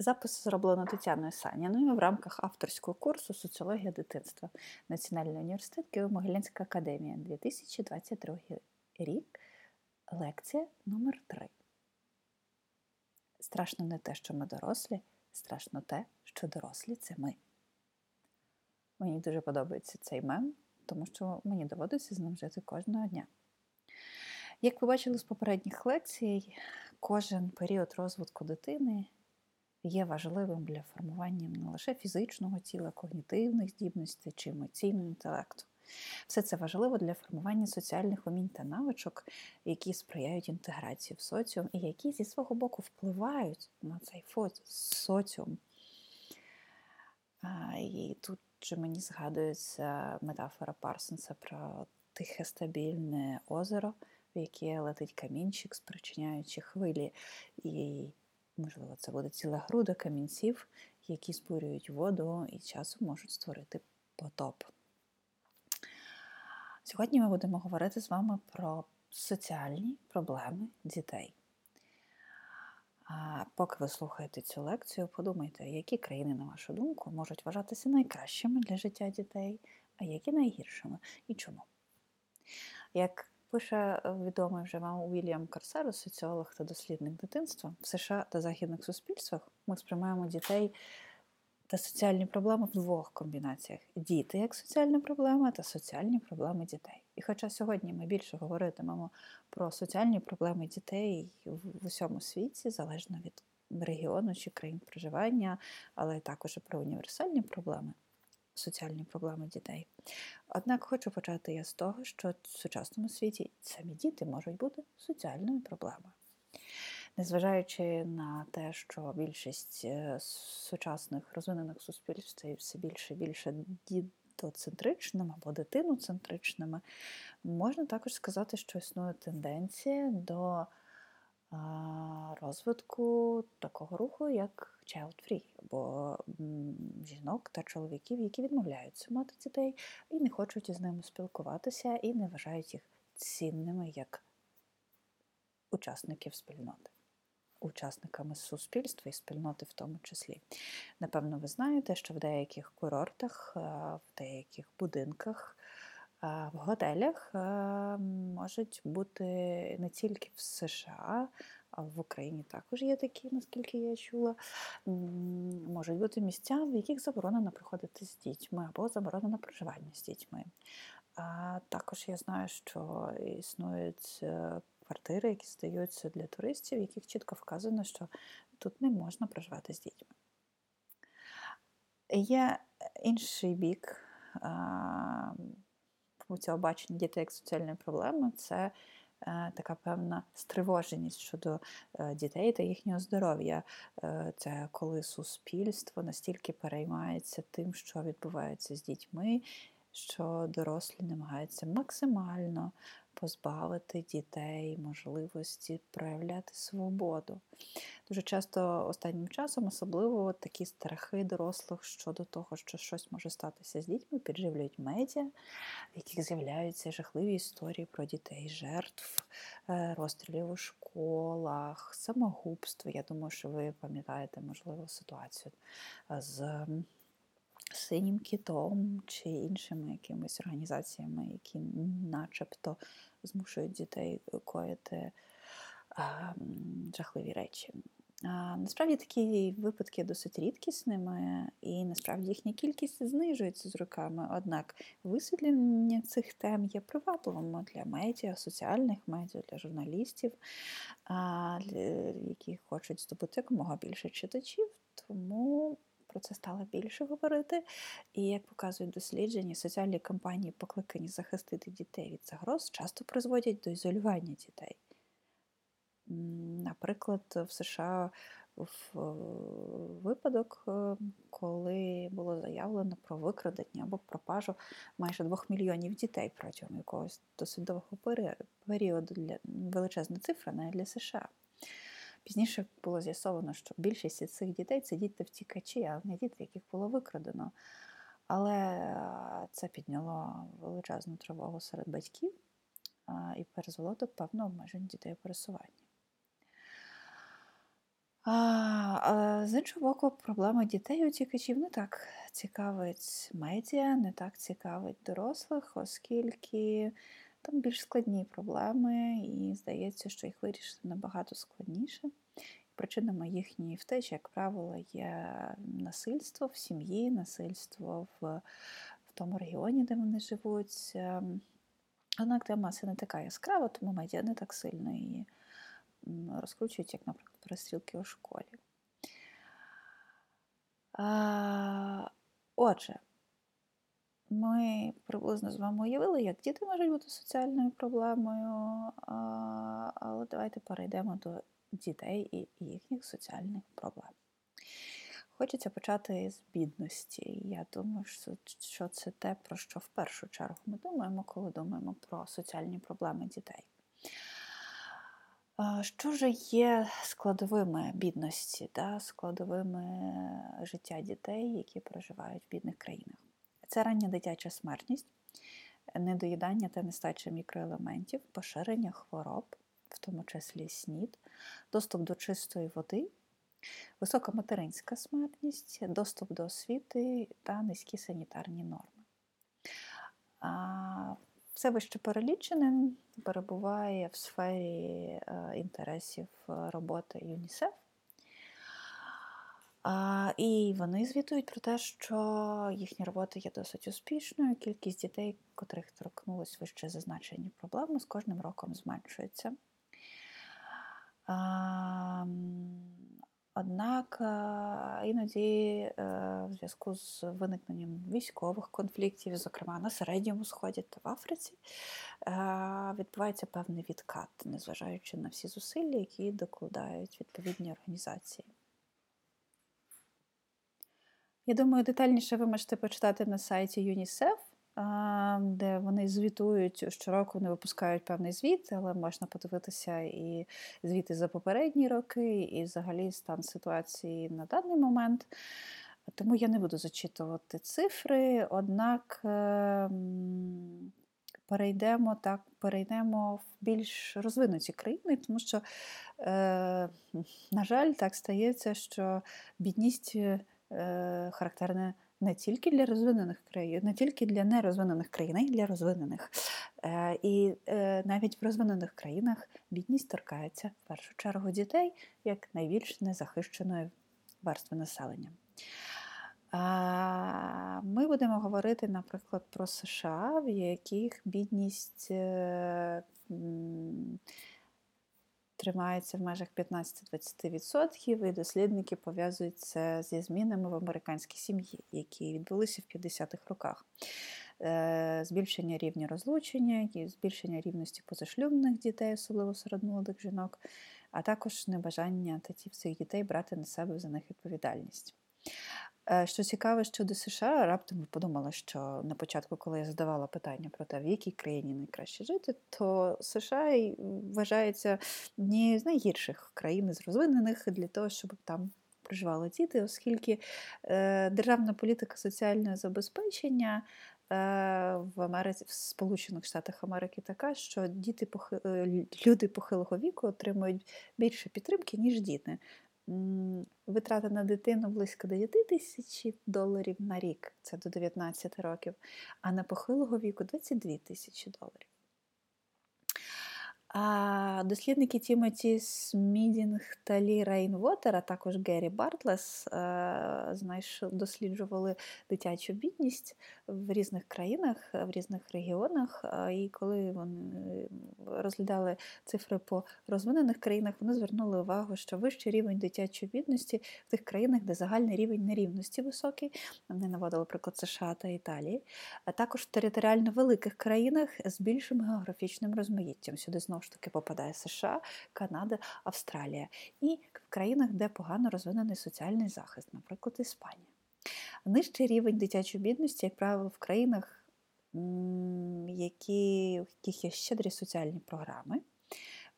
Запис зроблено Тетяною Саніною в рамках авторського курсу «Соціологія дитинства» Національної університетки Могилянська академія, 2022 рік, лекція номер 3. Страшно не те, що ми дорослі, страшно те, що дорослі – це ми. Мені дуже подобається цей мем, тому що мені доводиться з ним жити кожного дня. Як ви бачили з попередніх лекцій, кожен період розвитку дитини є важливим для формування не лише фізичного тіла, когнітивних здібностей чи емоційного інтелекту. Все це важливо для формування соціальних умінь та навичок, які сприяють інтеграції в соціум і які зі свого боку впливають на цей соціум. І тут же мені згадується метафора Парсонса про тихе стабільне озеро, в яке летить камінчик, спричиняючи хвилі. І, можливо, це буде ціла груда камінців, які збурюють воду і часом можуть створити потоп. Сьогодні ми будемо говорити з вами про соціальні проблеми дітей. А поки ви слухаєте цю лекцію, подумайте, які країни, на вашу думку, можуть вважатися найкращими для життя дітей, а які найгіршими і чому. Як пише відомий вже вам Вільям Карсеру, соціолог та дослідник дитинства, в США та західних суспільствах ми сприймаємо дітей та соціальні проблеми в двох комбінаціях. Діти як соціальна проблема та соціальні проблеми дітей. І хоча сьогодні ми більше говоритимемо про соціальні проблеми дітей в усьому світі, залежно від регіону чи країн проживання, але також і про універсальні проблеми, соціальні проблеми дітей. Однак хочу почати я з того, що в сучасному світі самі діти можуть бути соціальною проблемою. Незважаючи на те, що більшість сучасних розвинених суспільств є все більше і більше дітоцентричними або дитиноцентричними, можна також сказати, що існує тенденція до розвитку такого руху, як Child Free, або жінок та чоловіків, які відмовляються мати дітей і не хочуть із ними спілкуватися, і не вважають їх цінними як учасників спільноти, учасниками суспільства і спільноти в тому числі. Напевно, ви знаєте, що в деяких курортах, в деяких будинках, в готелях можуть бути не тільки в США, а в Україні також є такі, наскільки я чула, можуть бути місця, в яких заборонено приходити з дітьми або заборонено проживання з дітьми. А також я знаю, що існують квартири, які здаються для туристів, в яких чітко вказано, що тут не можна проживати з дітьми. Є інший бік цього бачення дітей як соціальної проблеми – це така певна стривоженість щодо дітей та їхнього здоров'я. Це коли суспільство настільки переймається тим, що відбувається з дітьми, що дорослі намагаються максимально позбавити дітей можливості проявляти свободу. Дуже часто останнім часом особливо такі страхи дорослих щодо того, що щось може статися з дітьми, підживлюють медіа, в яких з'являються жахливі історії про дітей, жертв розстрілів у школах, самогубство. Я думаю, що ви пам'ятаєте, можливо, ситуацію з «Синім китом» чи іншими якимись організаціями, які начебто змушують дітей коїти жахливі речі. Насправді такі випадки досить рідкісними, і насправді їхня кількість знижується з роками, однак висвітлення цих тем є привабливим для медіа, соціальних медіа, для журналістів, які хочуть здобути якомога більше читачів, тому про це стало більше говорити, і, як показують дослідження, соціальні кампанії, покликані захистити дітей від загроз, часто призводять до ізолювання дітей. Наприклад, в США випадок, коли було заявлено про викрадення або пропажу майже 2 мільйонів дітей протягом якогось досить довгого періоду, величезна цифра, навіть для США. Пізніше було з'ясовано, що більшість із цих дітей – це діти-втікачі, а не діти, яких було викрадено. Але це підняло величезну тривогу серед батьків і призвело до певного обмежень дітей у пересуванні. А з іншого боку, проблема дітей-утікачів не так цікавить медіа, не так цікавить дорослих, оскільки там більш складні проблеми, і здається, що їх вирішити набагато складніше. Причинами їхньої втечі, як правило, є насильство в сім'ї, насильство в тому регіоні, де вони живуть. Однак тема це не така яскрава, тому медіа не так сильно її розкручують, як, наприклад, перестрілки у школі. Отже, ми приблизно з вами уявили, як діти можуть бути соціальною проблемою, але давайте перейдемо до дітей і їхніх соціальних проблем. Хочеться почати з бідності. Я думаю, що це те, про що в першу чергу ми думаємо, коли думаємо про соціальні проблеми дітей. Що ж є складовими бідності, складовими життя дітей, які проживають в бідних країнах? Це рання дитяча смертність, недоїдання та нестача мікроелементів, поширення хвороб, в тому числі СНІД, доступ до чистої води, висока материнська смертність, доступ до освіти та низькі санітарні норми. Все вище перелічене перебуває в сфері інтересів роботи ЮНІСЕФ. І вони звітують про те, що їхня робота є досить успішною. Кількість дітей, котрих торкнулись вище зазначені проблеми, з кожним роком зменшується. Однак іноді в зв'язку з виникненням військових конфліктів, зокрема на Середньому Сході та в Африці, відбувається певний відкат, незважаючи на всі зусилля, які докладають відповідні організації. Я думаю, детальніше ви можете почитати на сайті ЮНІСЕФ, де вони звітують, щороку вони випускають певний звіт, але можна подивитися і звіти за попередні роки, і взагалі стан ситуації на даний момент. Тому я не буду зачитувати цифри, однак перейдемо в більш розвинуті країни, тому що, на жаль, так стається, що бідність характерне не тільки для розвинених країн, не тільки для нерозвинених країн, а й для розвинених. І навіть в розвинених країнах бідність торкається в першу чергу дітей як найбільш незахищеної верстви населення. Ми будемо говорити, наприклад, про США, в яких бідність тримається в межах 15-20%, і дослідники пов'язують це зі змінами в американській сім'ї, які відбулися в 50-х роках. Збільшення рівня розлучення, збільшення рівності позашлюбних дітей, особливо серед молодих жінок, а також небажання татів цих дітей брати на себе за них відповідальність. Що цікаво, що до США, раптом подумала, що на початку, коли я задавала питання про те, в якій країні найкраще жити, то США вважається однією з найгірших країн з розвинених для того, щоб там проживали діти, оскільки державна політика соціального забезпечення в Америці, в Сполучених Штатах Америки така, що люди похилого віку отримують більше підтримки, ніж діти. Витрати на дитину близько 9 тисяч доларів на рік, це до 19 років, а на похилого віку 22 тисячі доларів. А дослідники Тімоті Смідінг та Лі Рейнвотер, а також Геррі Бартлес досліджували дитячу бідність в різних країнах, в різних регіонах. І коли вони розглядали цифри по розвинених країнах, вони звернули увагу, що вищий рівень дитячої бідності в тих країнах, де загальний рівень нерівності високий, вони наводили приклад США та Італії, а також в територіально великих країнах з більшим географічним розмаїттям. Сюди знову ж таки попадає США, Канада, Австралія. І в країнах, де погано розвинений соціальний захист, наприклад, Іспанія. Нижчий рівень дитячої бідності, як правило, в країнах, в яких є щедрі соціальні програми,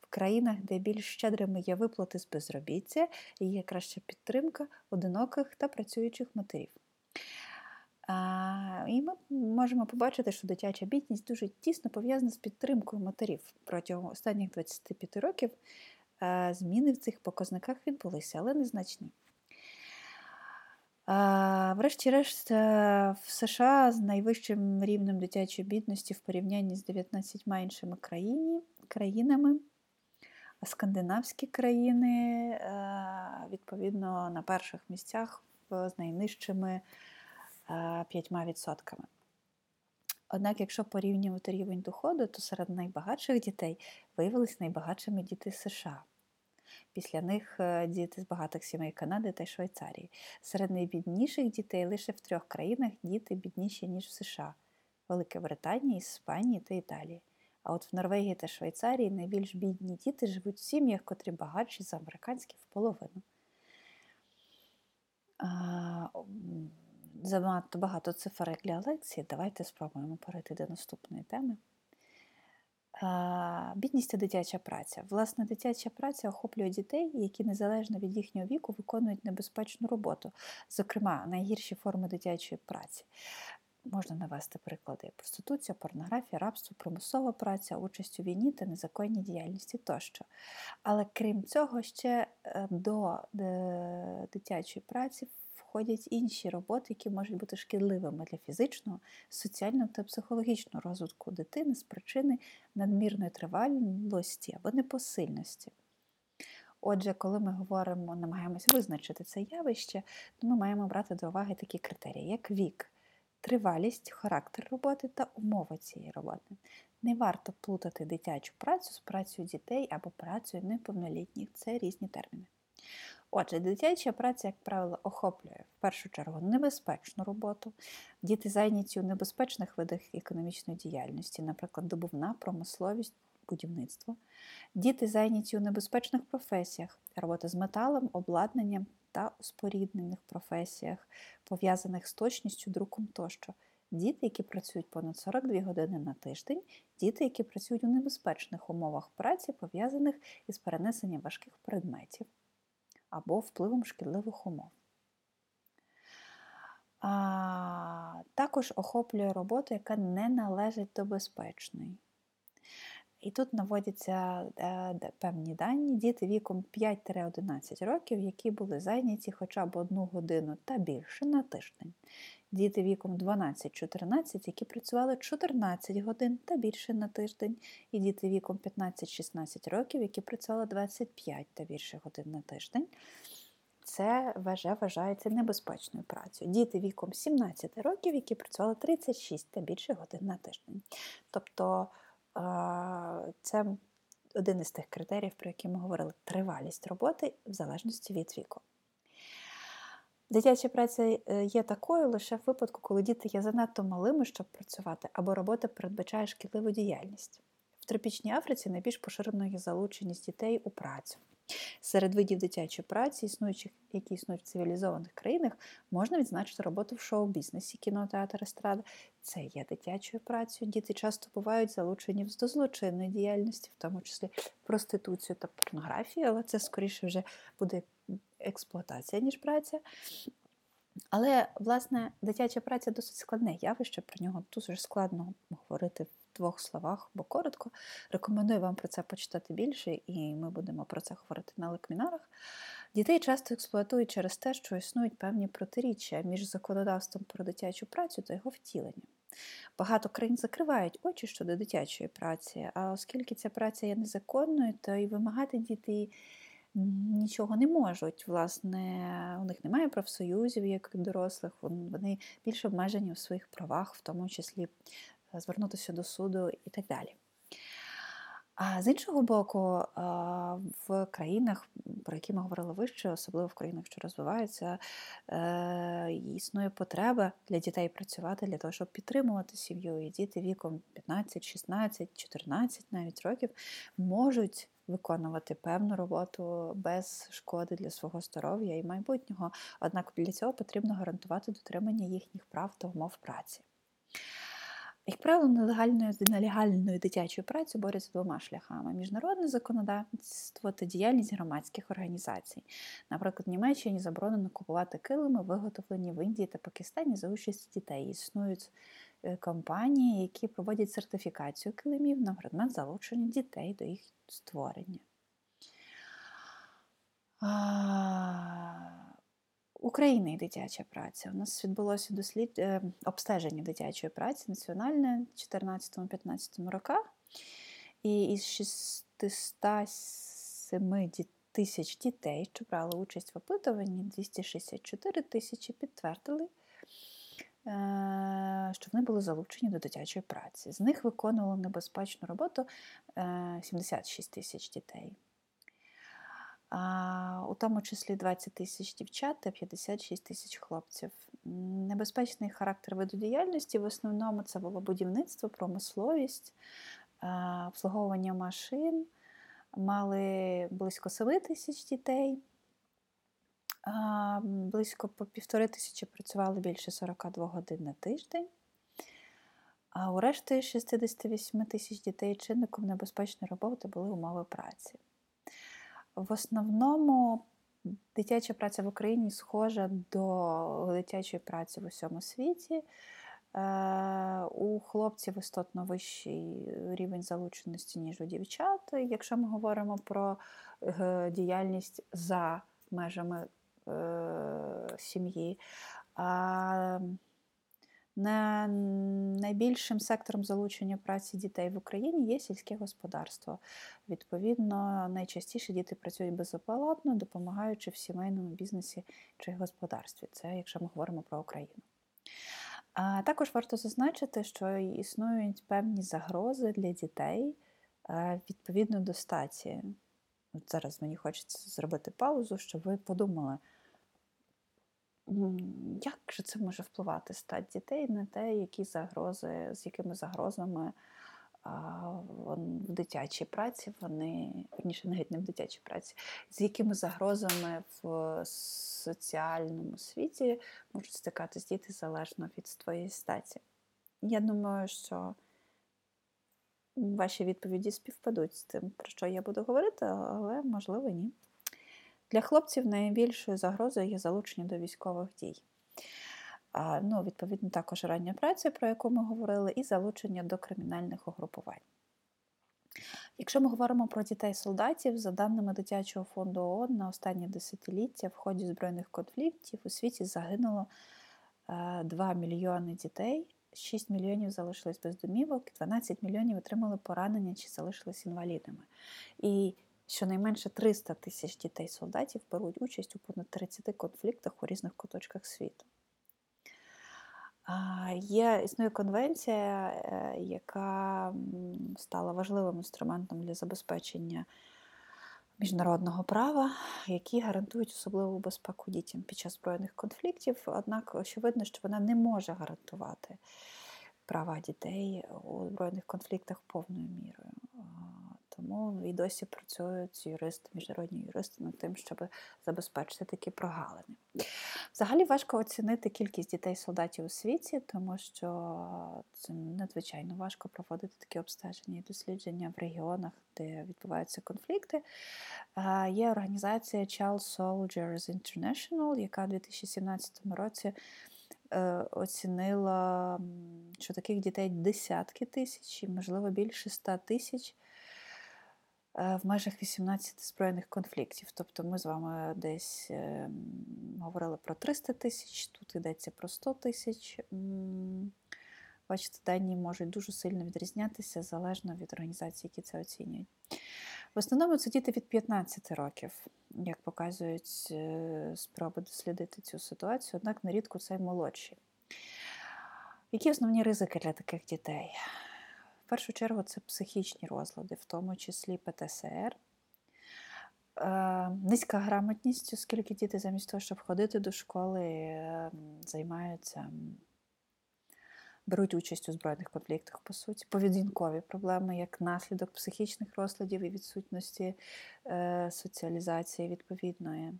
в країнах, де більш щедрими є виплати з безробіття, і є краща підтримка одиноких та працюючих матерів. І ми можемо побачити, що дитяча бідність дуже тісно пов'язана з підтримкою матерів. Протягом останніх 25 років зміни в цих показниках відбулися, але незначні. Врешті-решт, в США з найвищим рівнем дитячої бідності в порівнянні з 19 іншими країнами. Скандинавські країни, відповідно, на перших місцях з найнижчими 5%. Однак, якщо порівнювати рівень доходу, то серед найбагатших дітей виявилися найбагатшими діти США. Після них діти з багатих сімей Канади та Швейцарії. Серед найбідніших дітей лише в 3 країнах діти бідніші, ніж в США – Великій Британії, Іспанії та Італії. А от в Норвегії та Швейцарії найбільш бідні діти живуть в сім'ях, котрі багатші за американські в половину. Занадто багато цифр для лекції. Давайте спробуємо перейти до наступної теми. Бідність та дитяча праця. Власне, дитяча праця охоплює дітей, які незалежно від їхнього віку виконують небезпечну роботу. Зокрема, найгірші форми дитячої праці. Можна навести приклади: проституція, порнографія, рабство, примусова праця, участь у війні та незаконні діяльності тощо. Але крім цього, ще до дитячої праці входять інші роботи, які можуть бути шкідливими для фізичного, соціального та психологічного розвитку дитини з причини надмірної тривалості або непосильності. Отже, коли ми говоримо, намагаємося визначити це явище, то ми маємо брати до уваги такі критерії, як вік, тривалість, характер роботи та умови цієї роботи. Не варто плутати дитячу працю з працею дітей або працею неповнолітніх. Це різні терміни. Отже, дитяча праця, як правило, охоплює в першу чергу небезпечну роботу. Діти зайняті у небезпечних видах економічної діяльності, наприклад, добувна, промисловість, будівництво. Діти зайняті у небезпечних професіях, робота з металом, обладнанням та у споріднених професіях, пов'язаних з точністю, друком тощо. Діти, які працюють понад 42 години на тиждень, діти, які працюють у небезпечних умовах праці, пов'язаних із перенесенням важких предметів або впливом шкідливих умов. Також охоплює роботу, яка не належить до безпечної. І тут наводяться певні дані. Діти віком 5-11 років, які були зайняті хоча б 1 годину та більше на тиждень. Діти віком 12-14, які працювали 14 годин та більше на тиждень. І діти віком 15-16 років, які працювали 25 та більше годин на тиждень. Це вважається небезпечною працею. Діти віком 17 років, які працювали 36 та більше годин на тиждень. Тобто це один із тих критеріїв, про які ми говорили. Тривалість роботи в залежності від віку. Дитяча праця є такою лише в випадку, коли діти є занадто малими, щоб працювати, або робота передбачає шкідливу діяльність. В тропічній Африці найбільш поширеною є залученість дітей у працю. Серед видів дитячої праці, які існують в цивілізованих країнах, можна відзначити роботу в шоу-бізнесі, кіно, театр, естрада. Це є дитячою працею. Діти часто бувають залучені до злочинної діяльності, в тому числі проституцію та порнографію, але це скоріше вже буде експлуатація, ніж праця. Але, власне, дитяча праця досить складне явище, про нього дуже складно говорити в 2 словах, бо коротко. Рекомендую вам про це почитати більше, і ми будемо про це говорити на лекмінарах. Дітей часто експлуатують через те, що існують певні протиріччя між законодавством про дитячу працю та його втіленням. Багато країн закривають очі щодо дитячої праці, а оскільки ця праця є незаконною, то і вимагати дітей нічого не можуть. Власне, у них немає профсоюзів, як дорослих, вони більш обмежені у своїх правах, в тому числі звернутися до суду і так далі. А з іншого боку, в країнах, про які ми говорили вище, особливо в країнах, що розвиваються, існує потреба для дітей працювати для того, щоб підтримувати сім'ю. І діти віком 15, 16, 14 навіть років можуть виконувати певну роботу без шкоди для свого здоров'я і майбутнього. Однак для цього потрібно гарантувати дотримання їхніх прав та умов праці. Як правило, нелегальною дитячою працею борються двома шляхами – міжнародне законодавство та діяльність громадських організацій. Наприклад, в Німеччині заборонено купувати килими, виготовлені в Індії та Пакистані за участі дітей. Існують компанії, які проводять сертифікацію килимів на предмет залучення дітей до їх створення. України і дитяча праця. У нас відбулося обстеження дитячої праці національної в 2014-2015 роках. І із 607 тисяч дітей, що брали участь в опитуванні, 264 тисячі підтвердили, що вони були залучені до дитячої праці. З них виконували небезпечну роботу 76 тисяч дітей. У тому числі 20 тисяч дівчат та 56 тисяч хлопців. Небезпечний характер виду діяльності, в основному це було будівництво, промисловість, обслуговування машин. Мали близько 7 тисяч дітей, близько по 1500 працювали більше 42 годин на тиждень. А у решти 68 тисяч дітей чинником небезпечної роботи були умови праці. В основному дитяча праця в Україні схожа до дитячої праці в усьому світі. У хлопців істотно вищий рівень залученості, ніж у дівчат. Якщо ми говоримо про діяльність за межами сім'ї, найбільшим сектором залучення праці дітей в Україні є сільське господарство. Відповідно, найчастіше діти працюють безоплатно, допомагаючи в сімейному бізнесі чи господарстві. Це якщо ми говоримо про Україну. А також варто зазначити, що існують певні загрози для дітей відповідно до статі. От зараз мені хочеться зробити паузу, щоб ви подумали, як же це може впливати стать дітей на те, які загрози, з якими загрозами в дитячій праці з якими загрозами в соціальному світі можуть стикатись діти залежно від своєї статі. Я думаю, що ваші відповіді співпадуть з тим, про що я буду говорити, але, можливо, ні. Для хлопців найбільшою загрозою є залучення до військових дій. Відповідно, також рання праця, про яку ми говорили, і залучення до кримінальних угрупувань. Якщо ми говоримо про дітей-солдатів, за даними Дитячого фонду ООН, на останнє десятиліття в ході збройних конфліктів у світі загинуло 2 мільйони дітей, 6 мільйонів залишились без домівок, 12 мільйонів отримали поранення чи залишились інвалідами. І щонайменше 300 тисяч дітей-солдатів беруть участь у понад 30 конфліктах у різних куточках світу. Існує конвенція, яка стала важливим інструментом для забезпечення міжнародного права, які гарантують особливу безпеку дітям під час збройних конфліктів. Однак, очевидно, що вона не може гарантувати права дітей у збройних конфліктах повною мірою. Тому і досі працюють міжнародні юристи над тим, щоб забезпечити такі прогалини. Взагалі важко оцінити кількість дітей-солдатів у світі, тому що це надзвичайно важко проводити такі обстеження і дослідження в регіонах, де відбуваються конфлікти. Є організація Child Soldiers International, яка у 2017 році оцінила, що таких дітей десятки тисяч і, можливо, більше 100 тисяч в межах 18 збройних конфліктів. Тобто ми з вами десь говорили про 300 тисяч, тут йдеться про 100 тисяч. Бачите, дані можуть дуже сильно відрізнятися, залежно від організації, які це оцінюють. В основному це діти від 15 років, як показують спроби дослідити цю ситуацію, однак нерідко це й молодші. Які основні ризики для таких дітей? В першу чергу це психічні розлади, в тому числі ПТСР, низька грамотність, оскільки діти замість того, щоб ходити до школи, беруть участь у збройних конфліктах, по суті, поведінкові проблеми, як наслідок психічних розладів і відсутності соціалізації відповідної.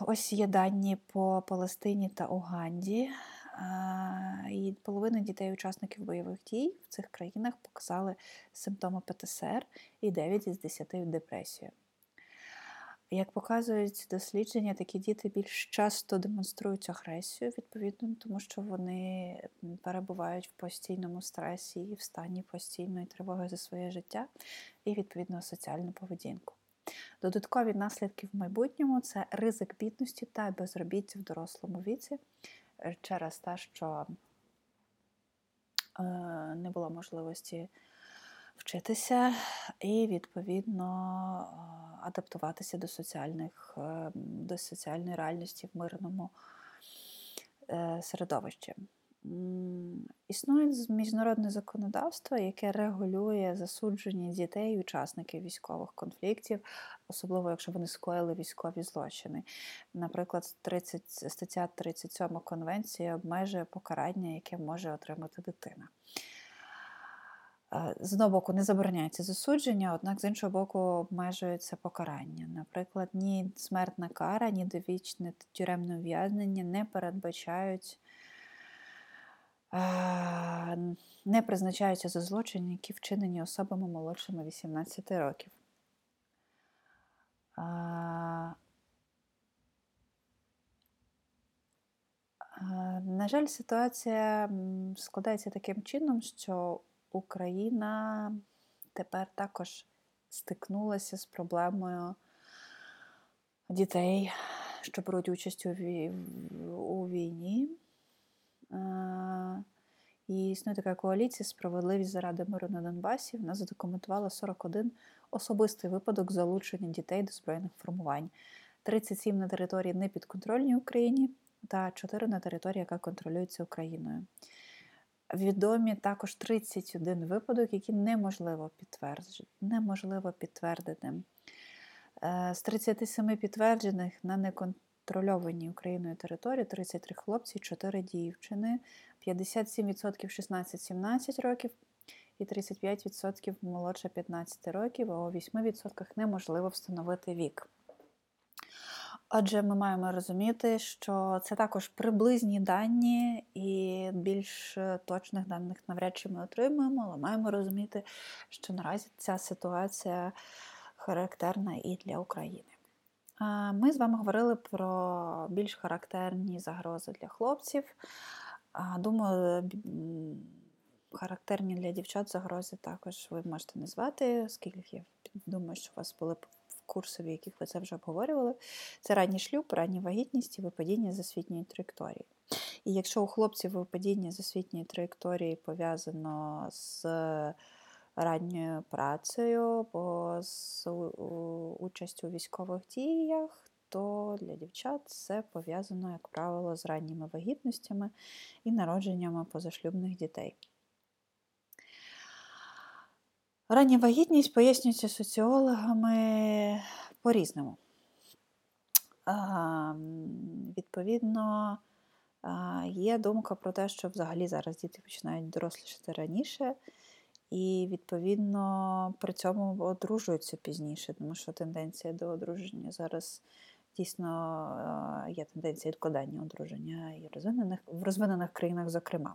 Ось є дані по Палестині та Уганді. І половина дітей-учасників бойових дій в цих країнах показали симптоми ПТСР і 9 із 10 – депресію. Як показують дослідження, такі діти більш часто демонструють агресію, відповідно, тому що вони перебувають в постійному стресі і в стані постійної тривоги за своє життя і, відповідно, соціальну поведінку. Додаткові наслідки в майбутньому – це ризик бідності та безробіття в дорослому віці через те, що не було можливості вчитися і, відповідно, адаптуватися до соціальної реальності в мирному середовищі. Існує міжнародне законодавство, яке регулює засудження дітей і учасників військових конфліктів, особливо якщо вони скоїли військові злочини. Наприклад, стаття 37 Конвенції обмежує покарання, яке може отримати дитина. З одного боку, не забороняється засудження, однак з іншого боку обмежується покарання. Наприклад, ні смертна кара, ні довічне тюремне ув'язнення не призначаються за злочини, які вчинені особами молодшими 18 років. На жаль, ситуація складається таким чином, що Україна тепер також стикнулася з проблемою дітей, що беруть участь у війні. І існує така коаліція «Справедливість заради миру на Донбасі». Вона задокументувала 41 особистий випадок залучення дітей до збройних формувань. 37 на території непідконтрольній Україні та 4 на території, яка контролюється Україною. Відомі також 31 випадок, які неможливо підтвердити. З 37 підтверджених на неконтрольованій Україною території 33 хлопці, 4 дівчини, 57% 16-17 років і 35% молодше 15 років, а у 8% неможливо встановити вік. Отже, ми маємо розуміти, що це також приблизні дані, і більш точних даних навряд чи ми отримаємо, але маємо розуміти, що наразі ця ситуація характерна і для України. Ми з вами говорили про більш характерні загрози для хлопців. Думаю, характерні для дівчат загрози також ви можете назвати, оскільки я думаю, що у вас були курсів, в яких ви це вже обговорювали. Це ранній шлюб, ранні вагітність і випадіння з освітньої траєкторії. І якщо у хлопців випадіння з освітньої траєкторії пов'язано з ранньою працею або з участю у військових діях, то для дівчат це пов'язано, як правило, з ранніми вагітностями і народженнями позашлюбних дітей. Рання вагітність пояснюється соціологами по-різному. Відповідно, є думка про те, що взагалі зараз діти починають дорослішати раніше, і, відповідно, при цьому одружуються пізніше, тому що тенденція до одруження зараз дійсно є тенденція відкладання одруження і в розвинених країнах, зокрема.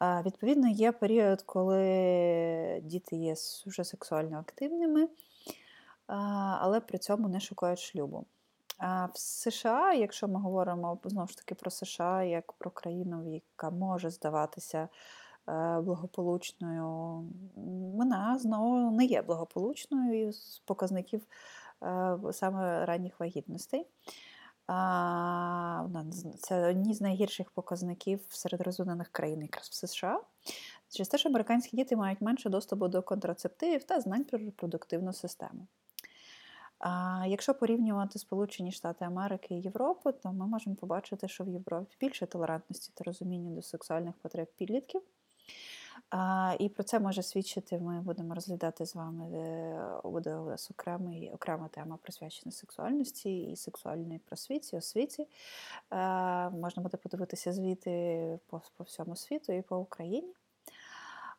Відповідно, є період, коли діти є вже сексуально активними, але при цьому не шукають шлюбу. В США, якщо ми говоримо, знову ж таки, про США, як про країну, яка може здаватися благополучною, вона знову не є благополучною із показників саме ранніх вагітностей. Це одні з найгірших показників серед розвинених країн, якраз в США. Через те, що американські діти мають менше доступу до контрацептивів та знань про репродуктивну систему. Якщо порівнювати Сполучені Штати Америки і Європу, то ми можемо побачити, що в Європі більше толерантності та розуміння до сексуальних потреб підлітків. І про це може свідчити, ми будемо розглядати з вами, буде у нас окрема тема, присвячена сексуальності і сексуальної просвіті, освіті. Можна буде подивитися звіти по всьому світу і по Україні.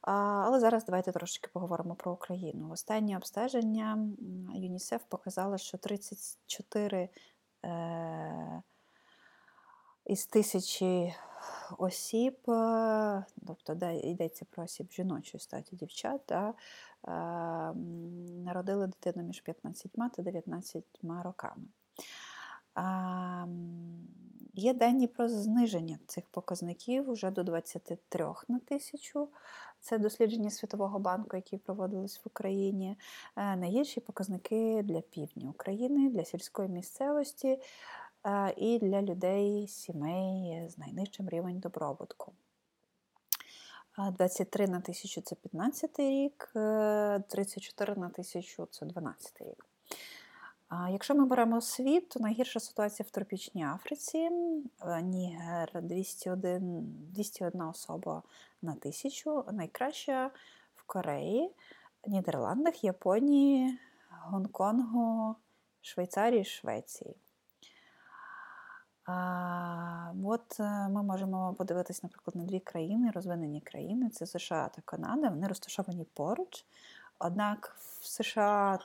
Але зараз давайте трошечки поговоримо про Україну. Останнє обстеження ЮНІСЕФ показало, що 34 із 1000 осіб, тобто йдеться про осіб жіночої статі дівчат, народили дитину між 15 та 19 роками. Є дані про зниження цих показників уже до 23 на тисячу. Це дослідження Світового банку, які проводились в Україні. Найгірші показники для півдня України, для сільської місцевості і для людей, сімей з найнижчим рівнем добробутку. 23 на тисячу – це 15 рік, 34 на тисячу – це 12 рік. Якщо ми беремо світ, то найгірша ситуація в тропічній Африці. Нігер – 201 особа на тисячу, найкраща в Кореї, Нідерландах, Японії, Гонконгу, Швейцарії, Швеції. От ми можемо подивитись, наприклад, на дві країни, розвинені країни, це США та Канада, вони розташовані поруч, однак в США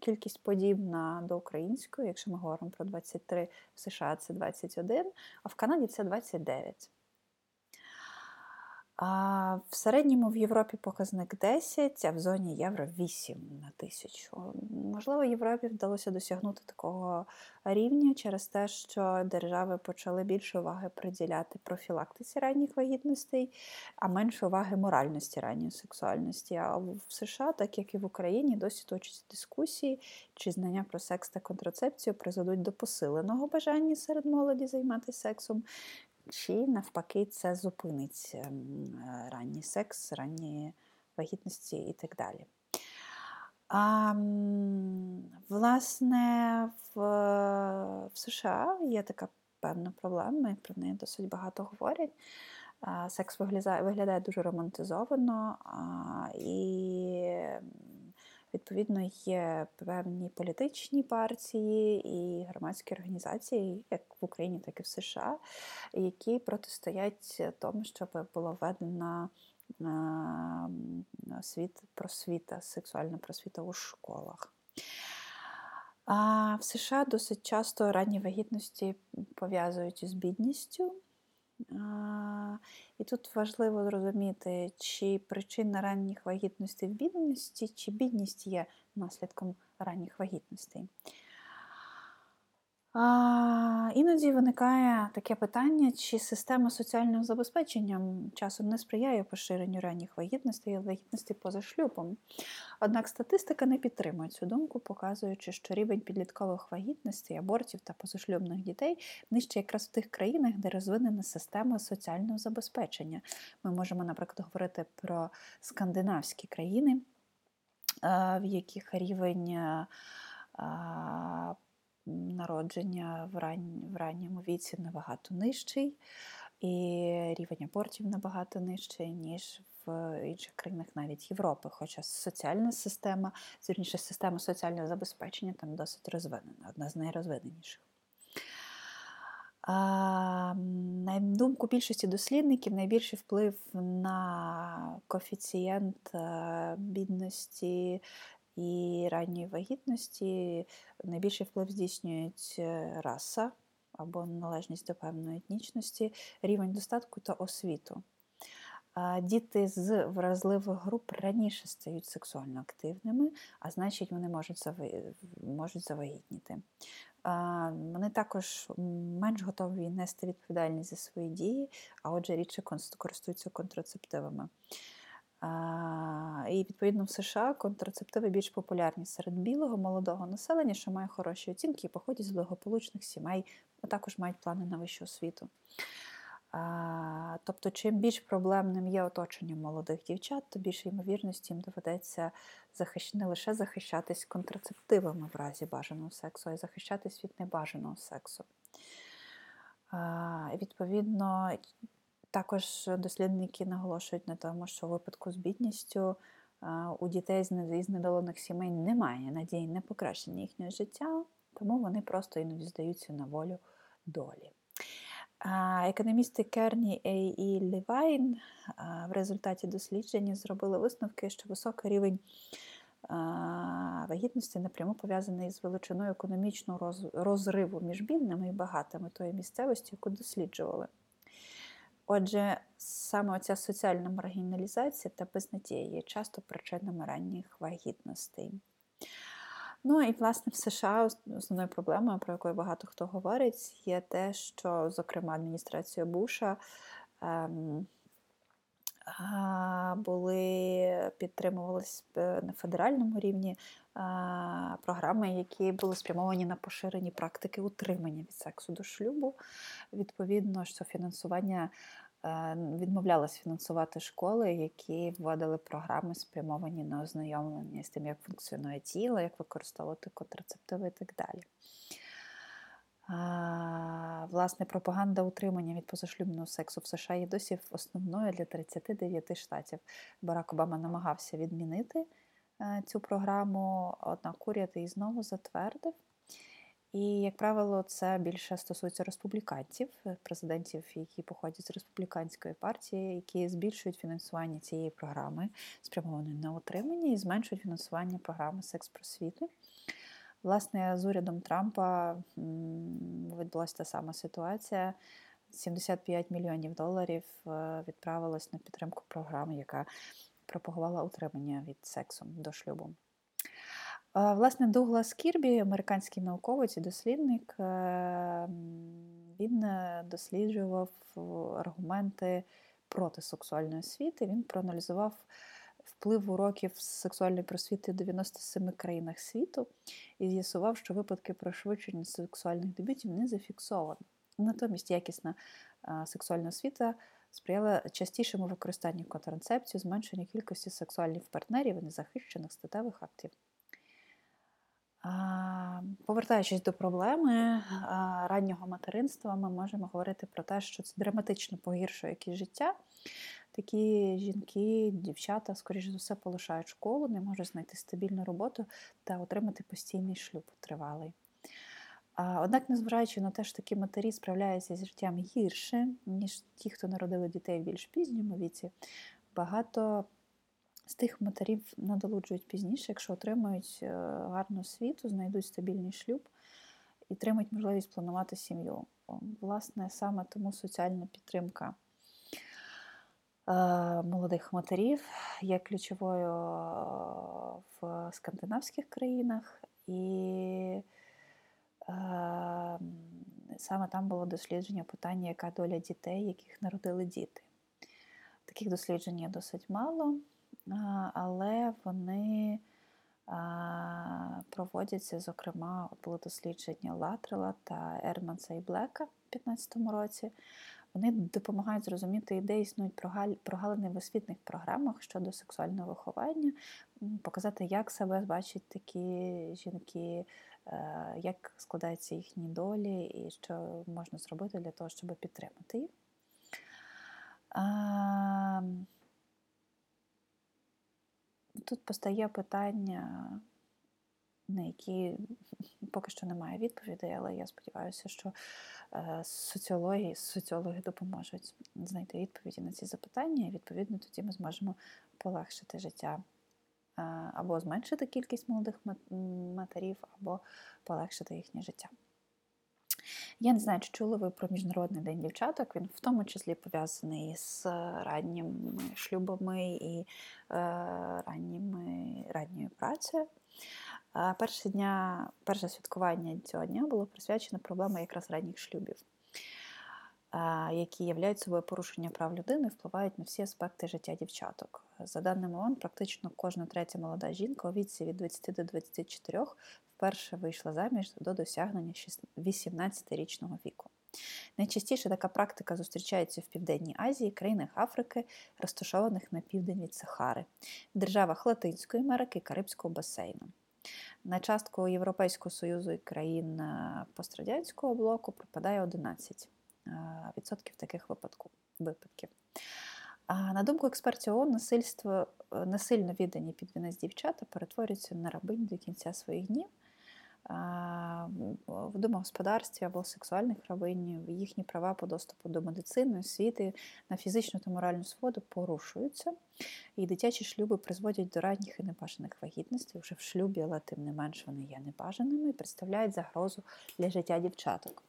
кількість подібна до української, якщо ми говоримо про 23, в США це 21, а в Канаді це 29. В середньому в Європі показник 10, а в зоні євро 8 на тисячу. Можливо, Європі вдалося досягнути такого рівня через те, що держави почали більше уваги приділяти профілактиці ранніх вагітностей, а менше уваги моральності ранньої сексуальності. А в США, так як і в Україні, досі точаться дискусії, чи знання про секс та контрацепцію призведуть до посиленого бажання серед молоді займатися сексом, чи навпаки це зупинить ранній секс, ранні вагітності і так далі. Власне, в США є така певна проблема, і про неї досить багато говорять. Секс виглядає дуже романтизовано, і відповідно є певні політичні партії і громадські організації, як в Україні, так і в США, які протистоять тому, щоб була введена просвіта, сексуальна просвіта у школах. В США досить часто ранні вагітності пов'язують із бідністю. І тут важливо зрозуміти, чи причина ранніх вагітностей в бідності, чи бідність є наслідком ранніх вагітностей. Іноді виникає таке питання, чи система соціального забезпечення часом не сприяє поширенню ранніх вагітностей і вагітностей поза шлюбом. Однак статистика не підтримує цю думку, показуючи, що рівень підліткових вагітностей, абортів та позашлюбних дітей нижче якраз в тих країнах, де розвинена система соціального забезпечення. Ми можемо, наприклад, говорити про скандинавські країни, в яких рівень народження в ранньому віці набагато нижчий, і рівень абортів набагато нижчий, ніж в інших країнах навіть Європи, хоча система соціального забезпечення там досить розвинена, одна з найрозвиненіших. На думку більшості дослідників, найбільший вплив на коефіцієнт бідності і ранньої вагітності найбільший вплив здійснюють раса або належність до певної етнічності, рівень достатку та освіту. Діти з вразливих груп раніше стають сексуально активними, а значить вони можуть завагітніти. Вони також менш готові нести відповідальність за свої дії, а отже рідше користуються контрацептивами. І, відповідно, в США контрацептиви більш популярні серед білого, молодого населення, що має хороші оцінки і походять з благополучних сімей, а також мають плани на вищу освіту. Тобто, чим більш проблемним є оточення молодих дівчат, то більше ймовірності їм доведеться не лише захищатись контрацептивами в разі бажаного сексу, а й захищатись від небажаного сексу. Відповідно, також дослідники наголошують на тому, що у випадку з бідністю у дітей з недолугих сімей немає надії на покращення їхнього життя, тому вони просто іноді здаються на волю долі. Економісти Керні і Левайн в результаті дослідження зробили висновки, що високий рівень вагітності напряму пов'язаний з величиною економічного розриву між бідними і багатими тої місцевості, яку досліджували. Отже, саме ця соціальна маргіналізація та безнадія є часто причинами ранніх вагітностей. Ну, і, власне, в США основною проблемою, про яку багато хто говорить, є те, що, зокрема, адміністрація Буша підтримувалися на федеральному рівні програми, які були спрямовані на поширені практики утримання від сексу до шлюбу. Відповідно, що фінансування відмовлялось фінансувати школи, які вводили програми, спрямовані на ознайомлення з тим, як функціонує тіло, як використовувати контрацептиви і так далі. Власне, пропаганда утримання від позашлюбного сексу в США є досі основною для 39 штатів. Барак Обама намагався відмінити цю програму, однак уряд її знову затвердив. І, як правило, це більше стосується республіканців, президентів, які походять з республіканської партії, які збільшують фінансування цієї програми, спрямованої на утримання, і зменшують фінансування програми секс-просвіти. Власне, з урядом Трампа відбулася та сама ситуація. 75 мільйонів доларів відправилось на підтримку програми, яка пропагувала утримання від сексу до шлюбу. Власне, Дуглас Кірбі, американський науковець і дослідник, він досліджував аргументи проти сексуальної освіти. Він проаналізував вплив уроків сексуальної просвіти в 97 країнах світу і з'ясував, що випадки пришвидшення сексуальних дебютів не зафіксовано. Натомість якісна сексуальна освіта сприяла частішому використанню контрацепції, зменшенню кількості сексуальних партнерів і незахищених статевих актів. Повертаючись до проблеми раннього материнства, ми можемо говорити про те, що це драматично погіршує якість життя. Такі жінки, дівчата, скоріше за все, полишають школу, не можуть знайти стабільну роботу та отримати постійний шлюб тривалий. Однак, незважаючи на те, що такі матері справляються з життям гірше, ніж ті, хто народили дітей в більш пізньому віці, багато з тих матерів надолуджують пізніше, якщо отримають гарну освіту, знайдуть стабільний шлюб і отримають можливість планувати сім'ю. Власне, саме тому соціальна підтримка молодих матерів є ключовою в скандинавських країнах, і саме там було дослідження питання, яка доля дітей, яких народили діти. Таких досліджень є досить мало, але вони проводяться, зокрема, було дослідження Латрела та Ерманса і Блека в 2015 році. Вони допомагають зрозуміти, де існують прогалини в освітніх програмах щодо сексуального виховання, показати, як себе бачать такі жінки, як складаються їхні долі і що можна зробити для того, щоб підтримати їх. Тут постає питання, на які поки що немає відповідей, але я сподіваюся, що соціологи допоможуть знайти відповіді на ці запитання, і, відповідно, тоді ми зможемо полегшити життя або зменшити кількість молодих матерів, або полегшити їхнє життя. Я не знаю, чи чули ви про Міжнародний день дівчаток. Він в тому числі пов'язаний з ранніми шлюбами і ранньою працею. Перше святкування цього дня було присвячено проблемі якраз ранніх шлюбів, які являють собою порушення прав людини і впливають на всі аспекти життя дівчаток. За даними ООН, практично кожна третя молода жінка у віці від 20 до 24 вперше вийшла заміж до досягнення 18-річного віку. Найчастіше така практика зустрічається в Південній Азії, країнах Африки, розташованих на південь від Сахари, в державах Латинської Америки, Карибського басейну. На частку Європейського Союзу і країн пострадянського блоку припадає 11% таких випадків. На думку експертів ООН, насильно віддані під вінець дівчата перетворюються на рабинь до кінця своїх днів. В домогосподарстві або сексуальних рабинь їхні права по доступу до медицини, освіти, на фізичну та моральну свободу порушуються. І дитячі шлюби призводять до ранніх і небажаних вагітностей вже в шлюбі, але тим не менш вони є небажаними і представляють загрозу для життя дівчаток.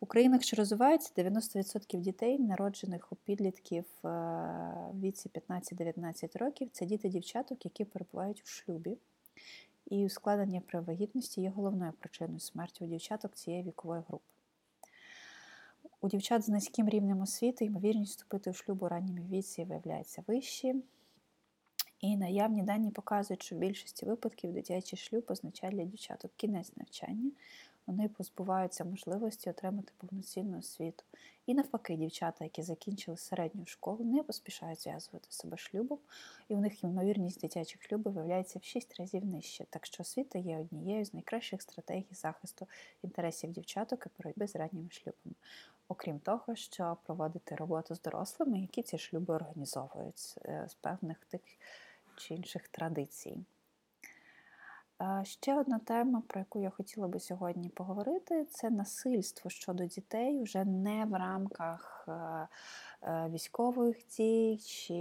У країнах, що розвиваються, 90% дітей, народжених у підлітків в віці 15-19 років, це діти дівчаток, які перебувають у шлюбі. і ускладнення при вагітності є головною причиною смерті у дівчаток цієї вікової групи. У дівчат з низьким рівнем освіти ймовірність вступити у шлюб у ранньому віці виявляється вищі. І наявні дані показують, що в більшості випадків дитячий шлюб означає для дівчаток кінець навчання. Вони позбуваються можливості отримати повноцінну освіту. І навпаки, дівчата, які закінчили середню школу, не поспішають зв'язувати себе шлюбом, і в них ймовірність дитячих шлюбів виявляється в 6 разів нижче. Так що освіта є однією з найкращих стратегій захисту інтересів дівчаток і боротьби з ранніми шлюбами. Окрім того, що проводити роботу з дорослими, які ці шлюби організовують з певних тих чи інших традицій. Ще одна тема, про яку я хотіла би сьогодні поговорити, це насильство щодо дітей вже не в рамках військових дій, чи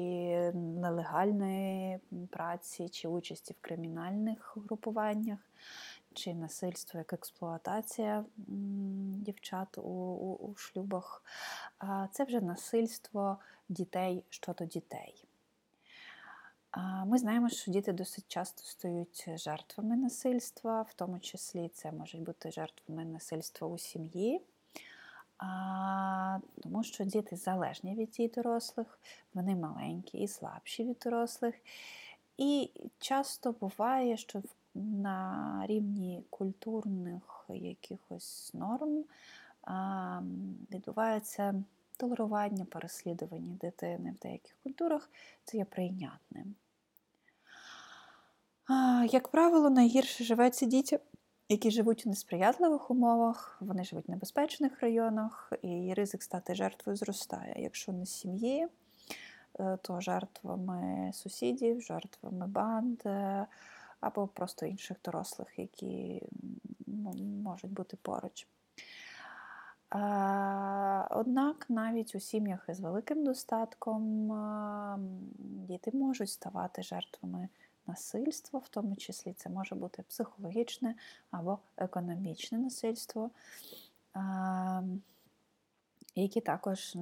нелегальної праці, чи участі в кримінальних групуваннях, чи насильство як експлуатація дівчат у шлюбах. Це вже насильство дітей щодо дітей. Ми знаємо, що діти досить часто стають жертвами насильства, в тому числі це можуть бути жертвами насильства у сім'ї, тому що діти залежні від дій дорослих, вони маленькі і слабші від дорослих. І часто буває, що на рівні культурних якихось норм відбувається толерування, переслідування дитини в деяких культурах, це є прийнятним. Як правило, найгірше живеться дітям, які живуть у несприятливих умовах, вони живуть в небезпечних районах, і ризик стати жертвою зростає. Якщо не сім'ї, то жертвами сусідів, жертвами банд, або просто інших дорослих, які можуть бути поруч. Однак навіть у сім'ях із великим достатком діти можуть ставати жертвами насильства, в тому числі це може бути психологічне або економічне насильство, які також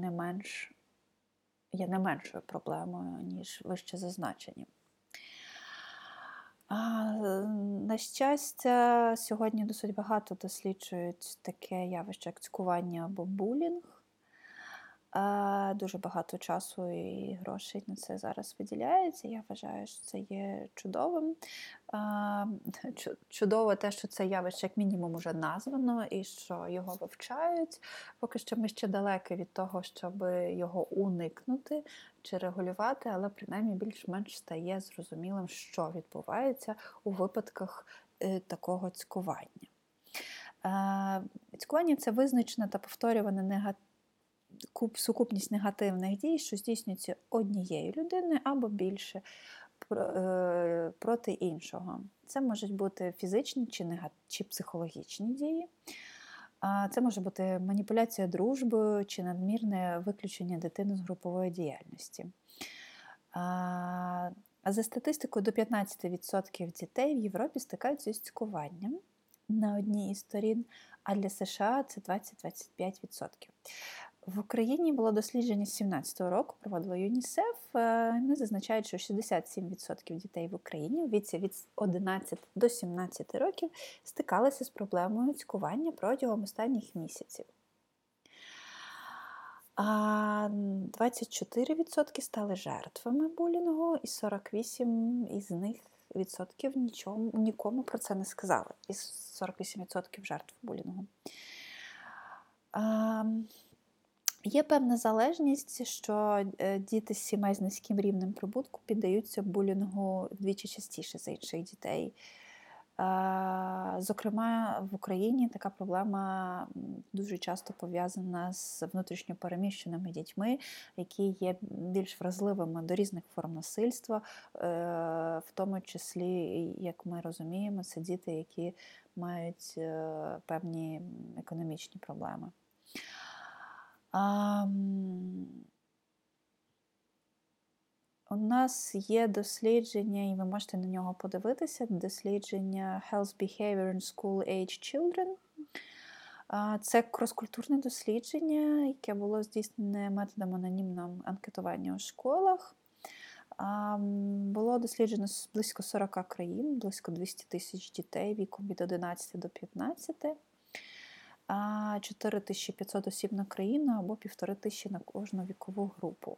є не меншою проблемою, ніж вище зазначені. На щастя, сьогодні досить багато досліджують таке явище, як цькування або булінг. Дуже багато часу і грошей на це зараз виділяється. Я вважаю, що це є чудовим. Чудово те, що це явище як мінімум уже названо і що його вивчають. Поки що ми ще далекі від того, щоб його уникнути чи регулювати, але принаймні більш-менш стає зрозумілим, що відбувається у випадках такого цькування. Цькування – це визначена та повторювана сукупність негативних дій, що здійснюється однією людиною або більше проти іншого. Це можуть бути фізичні чи психологічні дії. Це може бути маніпуляція дружбою чи надмірне виключення дитини з групової діяльності. А за статистикою, до 15% дітей в Європі стикаються з цькуванням на одній із сторін, а для США це 20-25%. В Україні було дослідження з 17-го року, проводило ЮНІСЕФ. Вони зазначають, що 67% дітей в Україні у віці від 11 до 17 років стикалися з проблемою цькування протягом останніх місяців. 24% стали жертвами булінгу, і 48 із них відсотків нікому про це не сказали. Із 48% жертв булінгу. Є певна залежність, що діти з сімей з низьким рівнем прибутку піддаються булінгу вдвічі частіше за інших дітей. Зокрема, в Україні така проблема дуже часто пов'язана з внутрішньопереміщеними дітьми, які є більш вразливими до різних форм насильства, в тому числі, як ми розуміємо, це діти, які мають певні економічні проблеми. У нас є дослідження, і ви можете на нього подивитися, дослідження Health Behavior in School-Age Children. Це кроскультурне дослідження, яке було здійснене методом анонімного анкетування у школах. Було досліджено близько 40 країн, близько 200 тисяч дітей віком від 11 до 15, 4500 осіб на країну або 1500 на кожну вікову групу.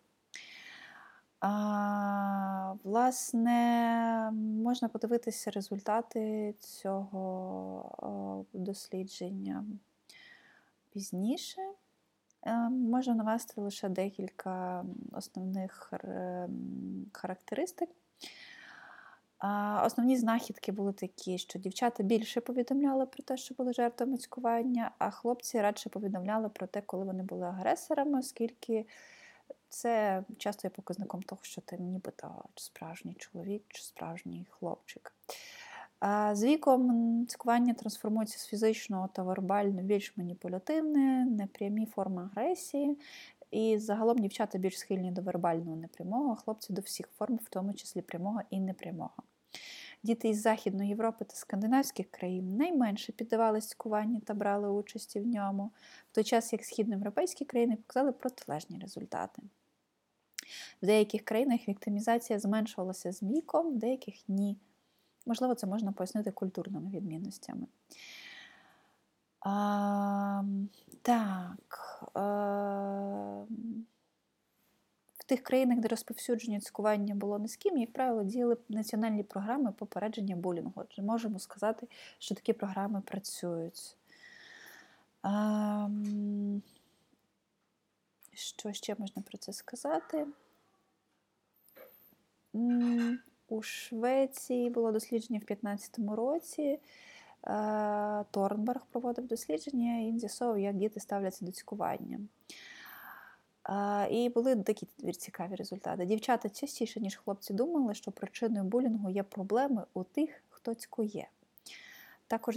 Власне, можна подивитися результати цього дослідження пізніше. Можу навести лише декілька основних характеристик. Основні знахідки були такі, що дівчата більше повідомляли про те, що були жертвами цькування, а хлопці радше повідомляли про те, коли вони були агресорами, оскільки це часто є показником того, що ти нібито справжній чоловік чи справжній хлопчик. З віком цькування трансформується з фізичного та вербально більш маніпулятивне, непрямі форми агресії. І загалом дівчата більш схильні до вербального непрямого, а хлопці до всіх форм, в тому числі прямого і непрямого. Діти із Західної Європи та скандинавських країн найменше піддавались цькуванню та брали участь в ньому, в той час як східноєвропейські країни показали протилежні результати. В деяких країнах віктимізація зменшувалася з віком, в деяких – ні. Можливо, це можна пояснити культурними відмінностями. В тих країнах, де розповсюдження цькування було низьким, як правило, діяли національні програми попередження булінгу. Отже, можемо сказати, що такі програми працюють. Що ще можна про це сказати? У Швеції було дослідження в 15-му році. Торнберг проводив дослідження і з'ясовував, як діти ставляться до цькування. І були такі цікаві результати. Дівчата частіше, ніж хлопці, думали, що причиною булінгу є проблеми у тих, хто цькує. Також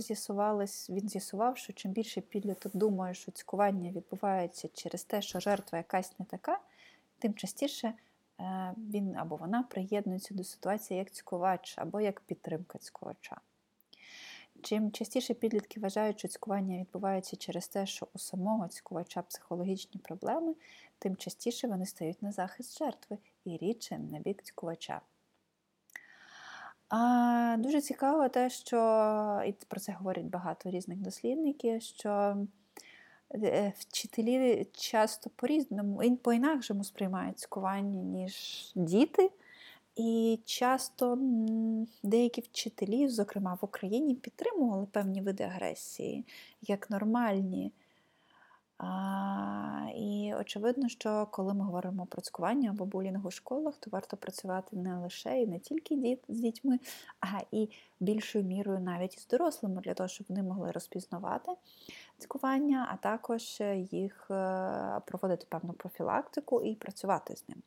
він з'ясував, що чим більше підліток думає, що цькування відбувається через те, що жертва якась не така, тим частіше він або вона приєднується до ситуації як цькувач, або як підтримка цькувача. Чим частіше підлітки вважають, що цькування відбувається через те, що у самого цькувача психологічні проблеми, тим частіше вони стають на захист жертви і рідше на бік цькувача. Дуже цікаво те, що, і про це говорять багато різних дослідників, що вчителі часто по-різному, по-інакшому сприймають цькування, ніж діти. І часто деякі вчителі, зокрема в Україні, підтримували певні види агресії, як нормальні. І очевидно, що коли ми говоримо про цькування або булінг у школах, то варто працювати не лише і не тільки з дітьми, а і більшою мірою навіть з дорослими, для того, щоб вони могли розпізнавати цькування, а також їх проводити певну профілактику і працювати з ним.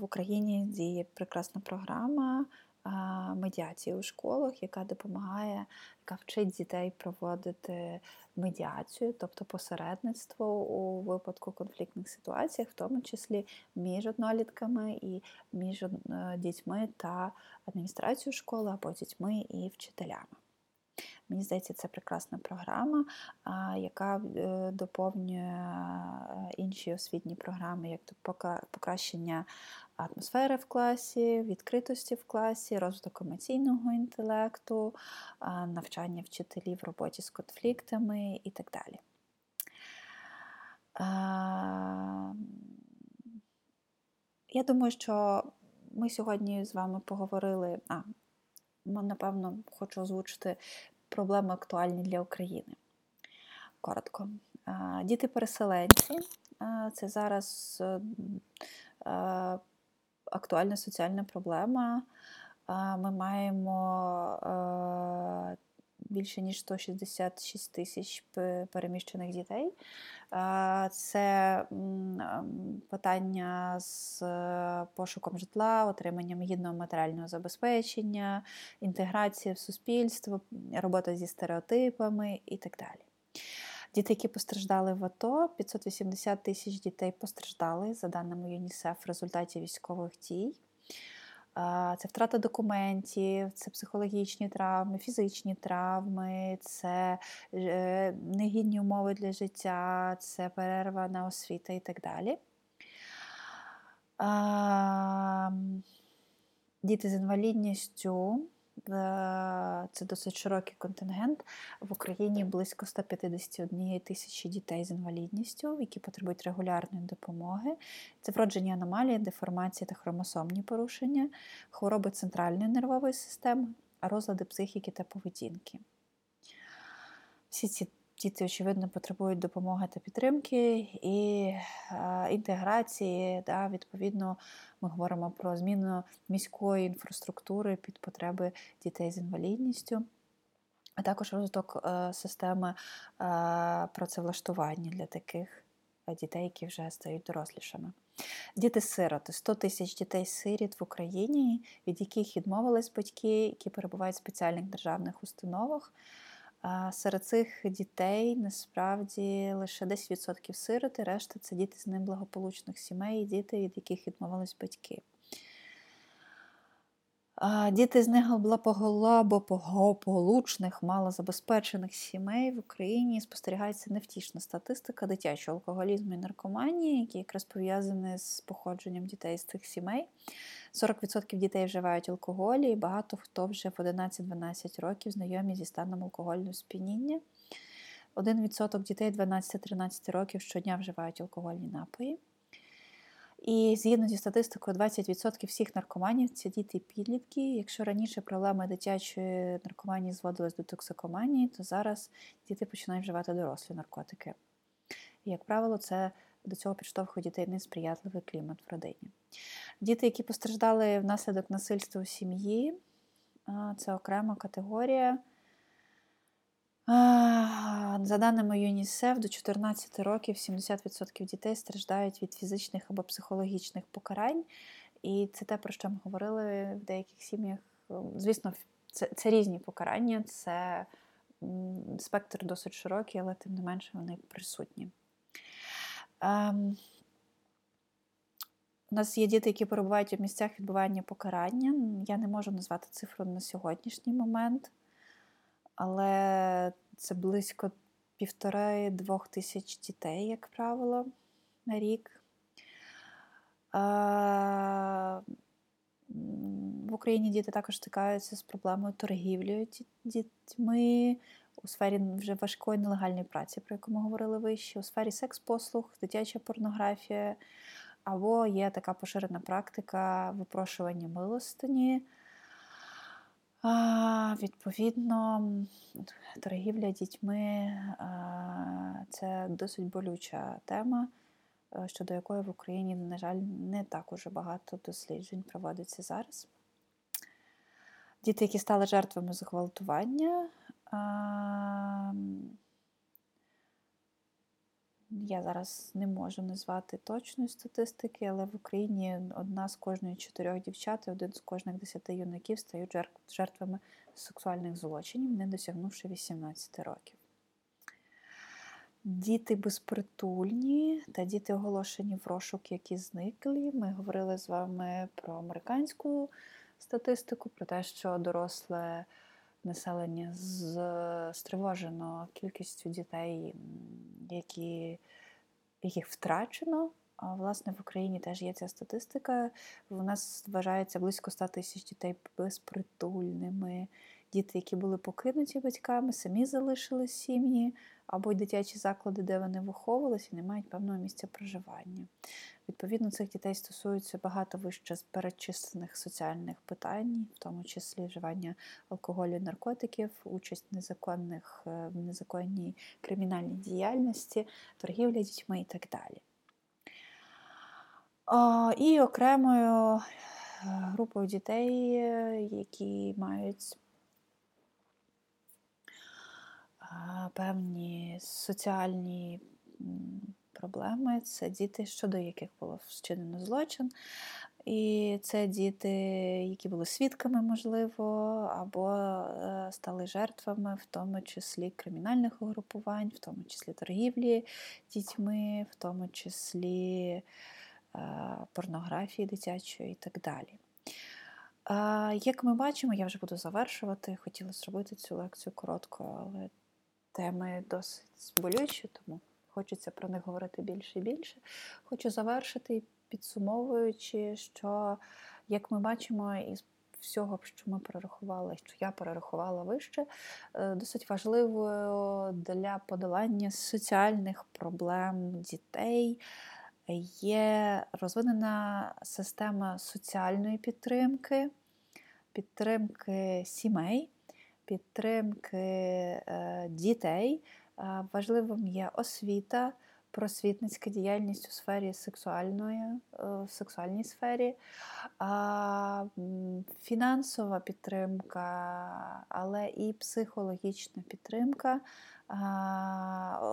В Україні діє прекрасна програма медіації у школах, яка допомагає, яка вчить дітей проводити медіацію, тобто посередництво у випадку конфліктних ситуацій, в тому числі між однолітками і між дітьми та адміністрацією школи або дітьми і вчителями. Мені здається, це прекрасна програма, яка доповнює інші освітні програми, як покращення атмосфери в класі, відкритості в класі, розвиток емоційного інтелекту, навчання вчителів в роботі з конфліктами і так далі. Я думаю, що ми сьогодні з вами поговорили... Напевно, хочу озвучити проблеми актуальні для України. Коротко. Діти-переселенці – це зараз актуальна соціальна проблема. Ми маємо більше ніж 166 тисяч переміщених дітей. Це питання з пошуком житла, отриманням гідного матеріального забезпечення, інтеграція в суспільство, робота зі стереотипами і так далі. Діти, які постраждали в АТО, 580 тисяч дітей постраждали, за даними ЮНІСЕФ, в результаті військових дій. Це втрата документів, це психологічні травми, фізичні травми, це негідні умови для життя, це перервана освіта і так далі. Діти з інвалідністю, це досить широкий контингент, в Україні близько 151 тисячі дітей з інвалідністю, які потребують регулярної допомоги. Це вроджені аномалії, деформації та хромосомні порушення, хвороби центральної нервової системи, розлади психіки та поведінки. Всі ці діти, очевидно, потребують допомоги та підтримки і інтеграції. Да, відповідно, ми говоримо про зміну міської інфраструктури під потреби дітей з інвалідністю, а також розвиток системи працевлаштування для таких дітей, які вже стають дорослішими. Діти-сироти. 100 тисяч дітей-сиріт в Україні, від яких відмовились батьки, які перебувають в спеціальних державних установах. Серед цих дітей, насправді, лише 10% сироти, решта – це діти з неблагополучних сімей, діти, від яких відмовились батьки. Діти з неблагополучних, малозабезпечених сімей в Україні спостерігається невтішна статистика дитячого алкоголізму і наркоманії, які якраз пов'язані з походженням дітей з цих сімей. 40% дітей вживають алкоголі, і багато хто вже в 11-12 років знайомі зі станом алкогольного сп'яніння. 1% дітей 12-13 років щодня вживають алкогольні напої. І згідно зі статистикою, 20% всіх наркоманів – це діти і підлітки. Якщо раніше проблеми дитячої наркоманії зводились до токсикоманії, то зараз діти починають вживати дорослі наркотики. І, як правило, це до цього підштовхує дітей несприятливий клімат в родині. Діти, які постраждали внаслідок насильства у сім'ї – це окрема категорія. За даними ЮНІСЕФ, до 14 років 70% дітей страждають від фізичних або психологічних покарань. І це те, про що ми говорили в деяких сім'ях. Звісно, це різні покарання, це спектр досить широкий, але тим не менше вони присутні. У нас є діти, які перебувають у місцях відбування покарання. Я не можу назвати цифру на сьогоднішній момент, але це близько 1,5-2 тисяч дітей, як правило, на рік. В Україні діти також стикаються з проблемою торгівлі дітьми, у сфері вже важкої нелегальної праці, про яку ми говорили вище, у сфері секс-послуг, дитяча порнографія, або є така поширена практика випрошування милостині. Відповідно, торгівля дітьми – це досить болюча тема, щодо якої в Україні, на жаль, не так уже багато досліджень проводиться зараз. Діти, які стали жертвами зґвалтування. Я зараз не можу назвати точної статистики, але в Україні 1 з кожних 4 дівчат і 1 з кожних 10 юнаків стають жертвами сексуальних злочинів, не досягнувши 18 років. Діти безпритульні та діти оголошені в розшук, які зникли. Ми говорили з вами про американську статистику, про те, що доросле населення стривожено кількістю дітей, яких втрачено. А, власне, в Україні теж є ця статистика. У нас вважається близько 100 тисяч дітей безпритульними. Діти, які були покинуті батьками, самі залишили сім'ї, або дитячі заклади, де вони виховувалися і не мають певного місця проживання. Відповідно, цих дітей стосується багато вище перечислених соціальних питань, в тому числі вживання алкоголю і наркотиків, участь в незаконній кримінальній діяльності, торгівля дітьми і так далі. І окремою групою дітей, які мають певні соціальні проблеми, це діти, щодо яких було вчинено злочин. І це діти, які були свідками, можливо, або стали жертвами, в тому числі кримінальних угрупувань, в тому числі торгівлі дітьми, в тому числі порнографії дитячої і так далі. Як ми бачимо, я вже буду завершувати, хотіла зробити цю лекцію коротко, але теми досить болючі, тому хочеться про них говорити більше і більше. Хочу завершити підсумовуючи, що, як ми бачимо із всього, що ми перерахували, що я перерахувала вище, досить важливою для подолання соціальних проблем дітей є розвинена система соціальної підтримки, підтримки сімей, підтримки дітей. Важливим є освіта, просвітницька діяльність у сфері сексуальній сфері, фінансова підтримка, але і психологічна підтримка,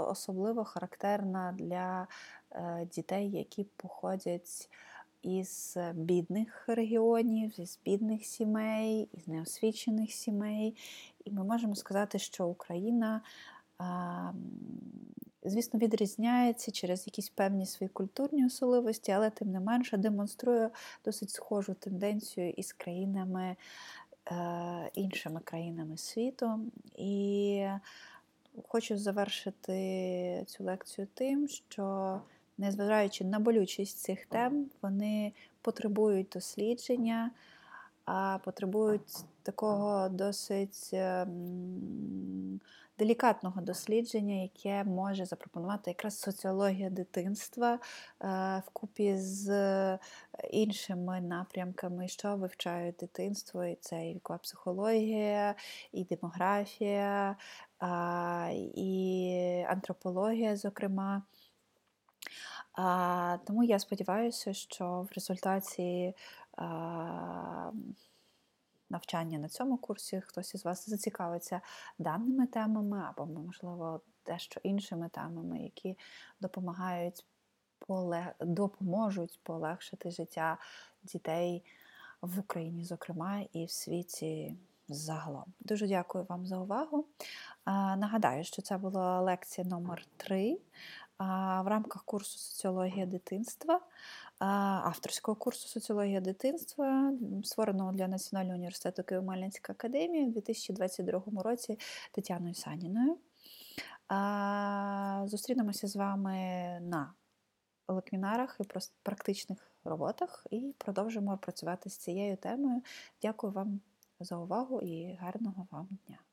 особливо характерна для дітей, які походять із бідних регіонів, із бідних сімей, із неосвічених сімей. І ми можемо сказати, що Україна, звісно, відрізняється через якісь певні свої культурні особливості, але тим не менше демонструє досить схожу тенденцію із країнами, іншими країнами світу. І хочу завершити цю лекцію тим, що, незважаючи на болючість цих тем, вони потребують дослідження, потребують такого досить делікатного дослідження, яке може запропонувати якраз соціологія дитинства вкупі з іншими напрямками, що вивчають дитинство, і це і вікова психологія, і демографія, і антропологія, зокрема. Тому я сподіваюся, що в результаті навчання на цьому курсі хтось із вас зацікавиться даними темами або, можливо, дещо іншими темами, які допоможуть полегшити життя дітей в Україні, зокрема, і в світі загалом. Дуже дякую вам за увагу. Нагадаю, що це була лекція номер 3 в рамках курсу «Соціологія дитинства», авторського курсу «Соціологія дитинства», створеного для Національного університетки Могилянська академії у 2022 році Тетяною Саніною. Зустрінемося з вами на лекмінарах і практичних роботах і продовжимо працювати з цією темою. Дякую вам за увагу і гарного вам дня!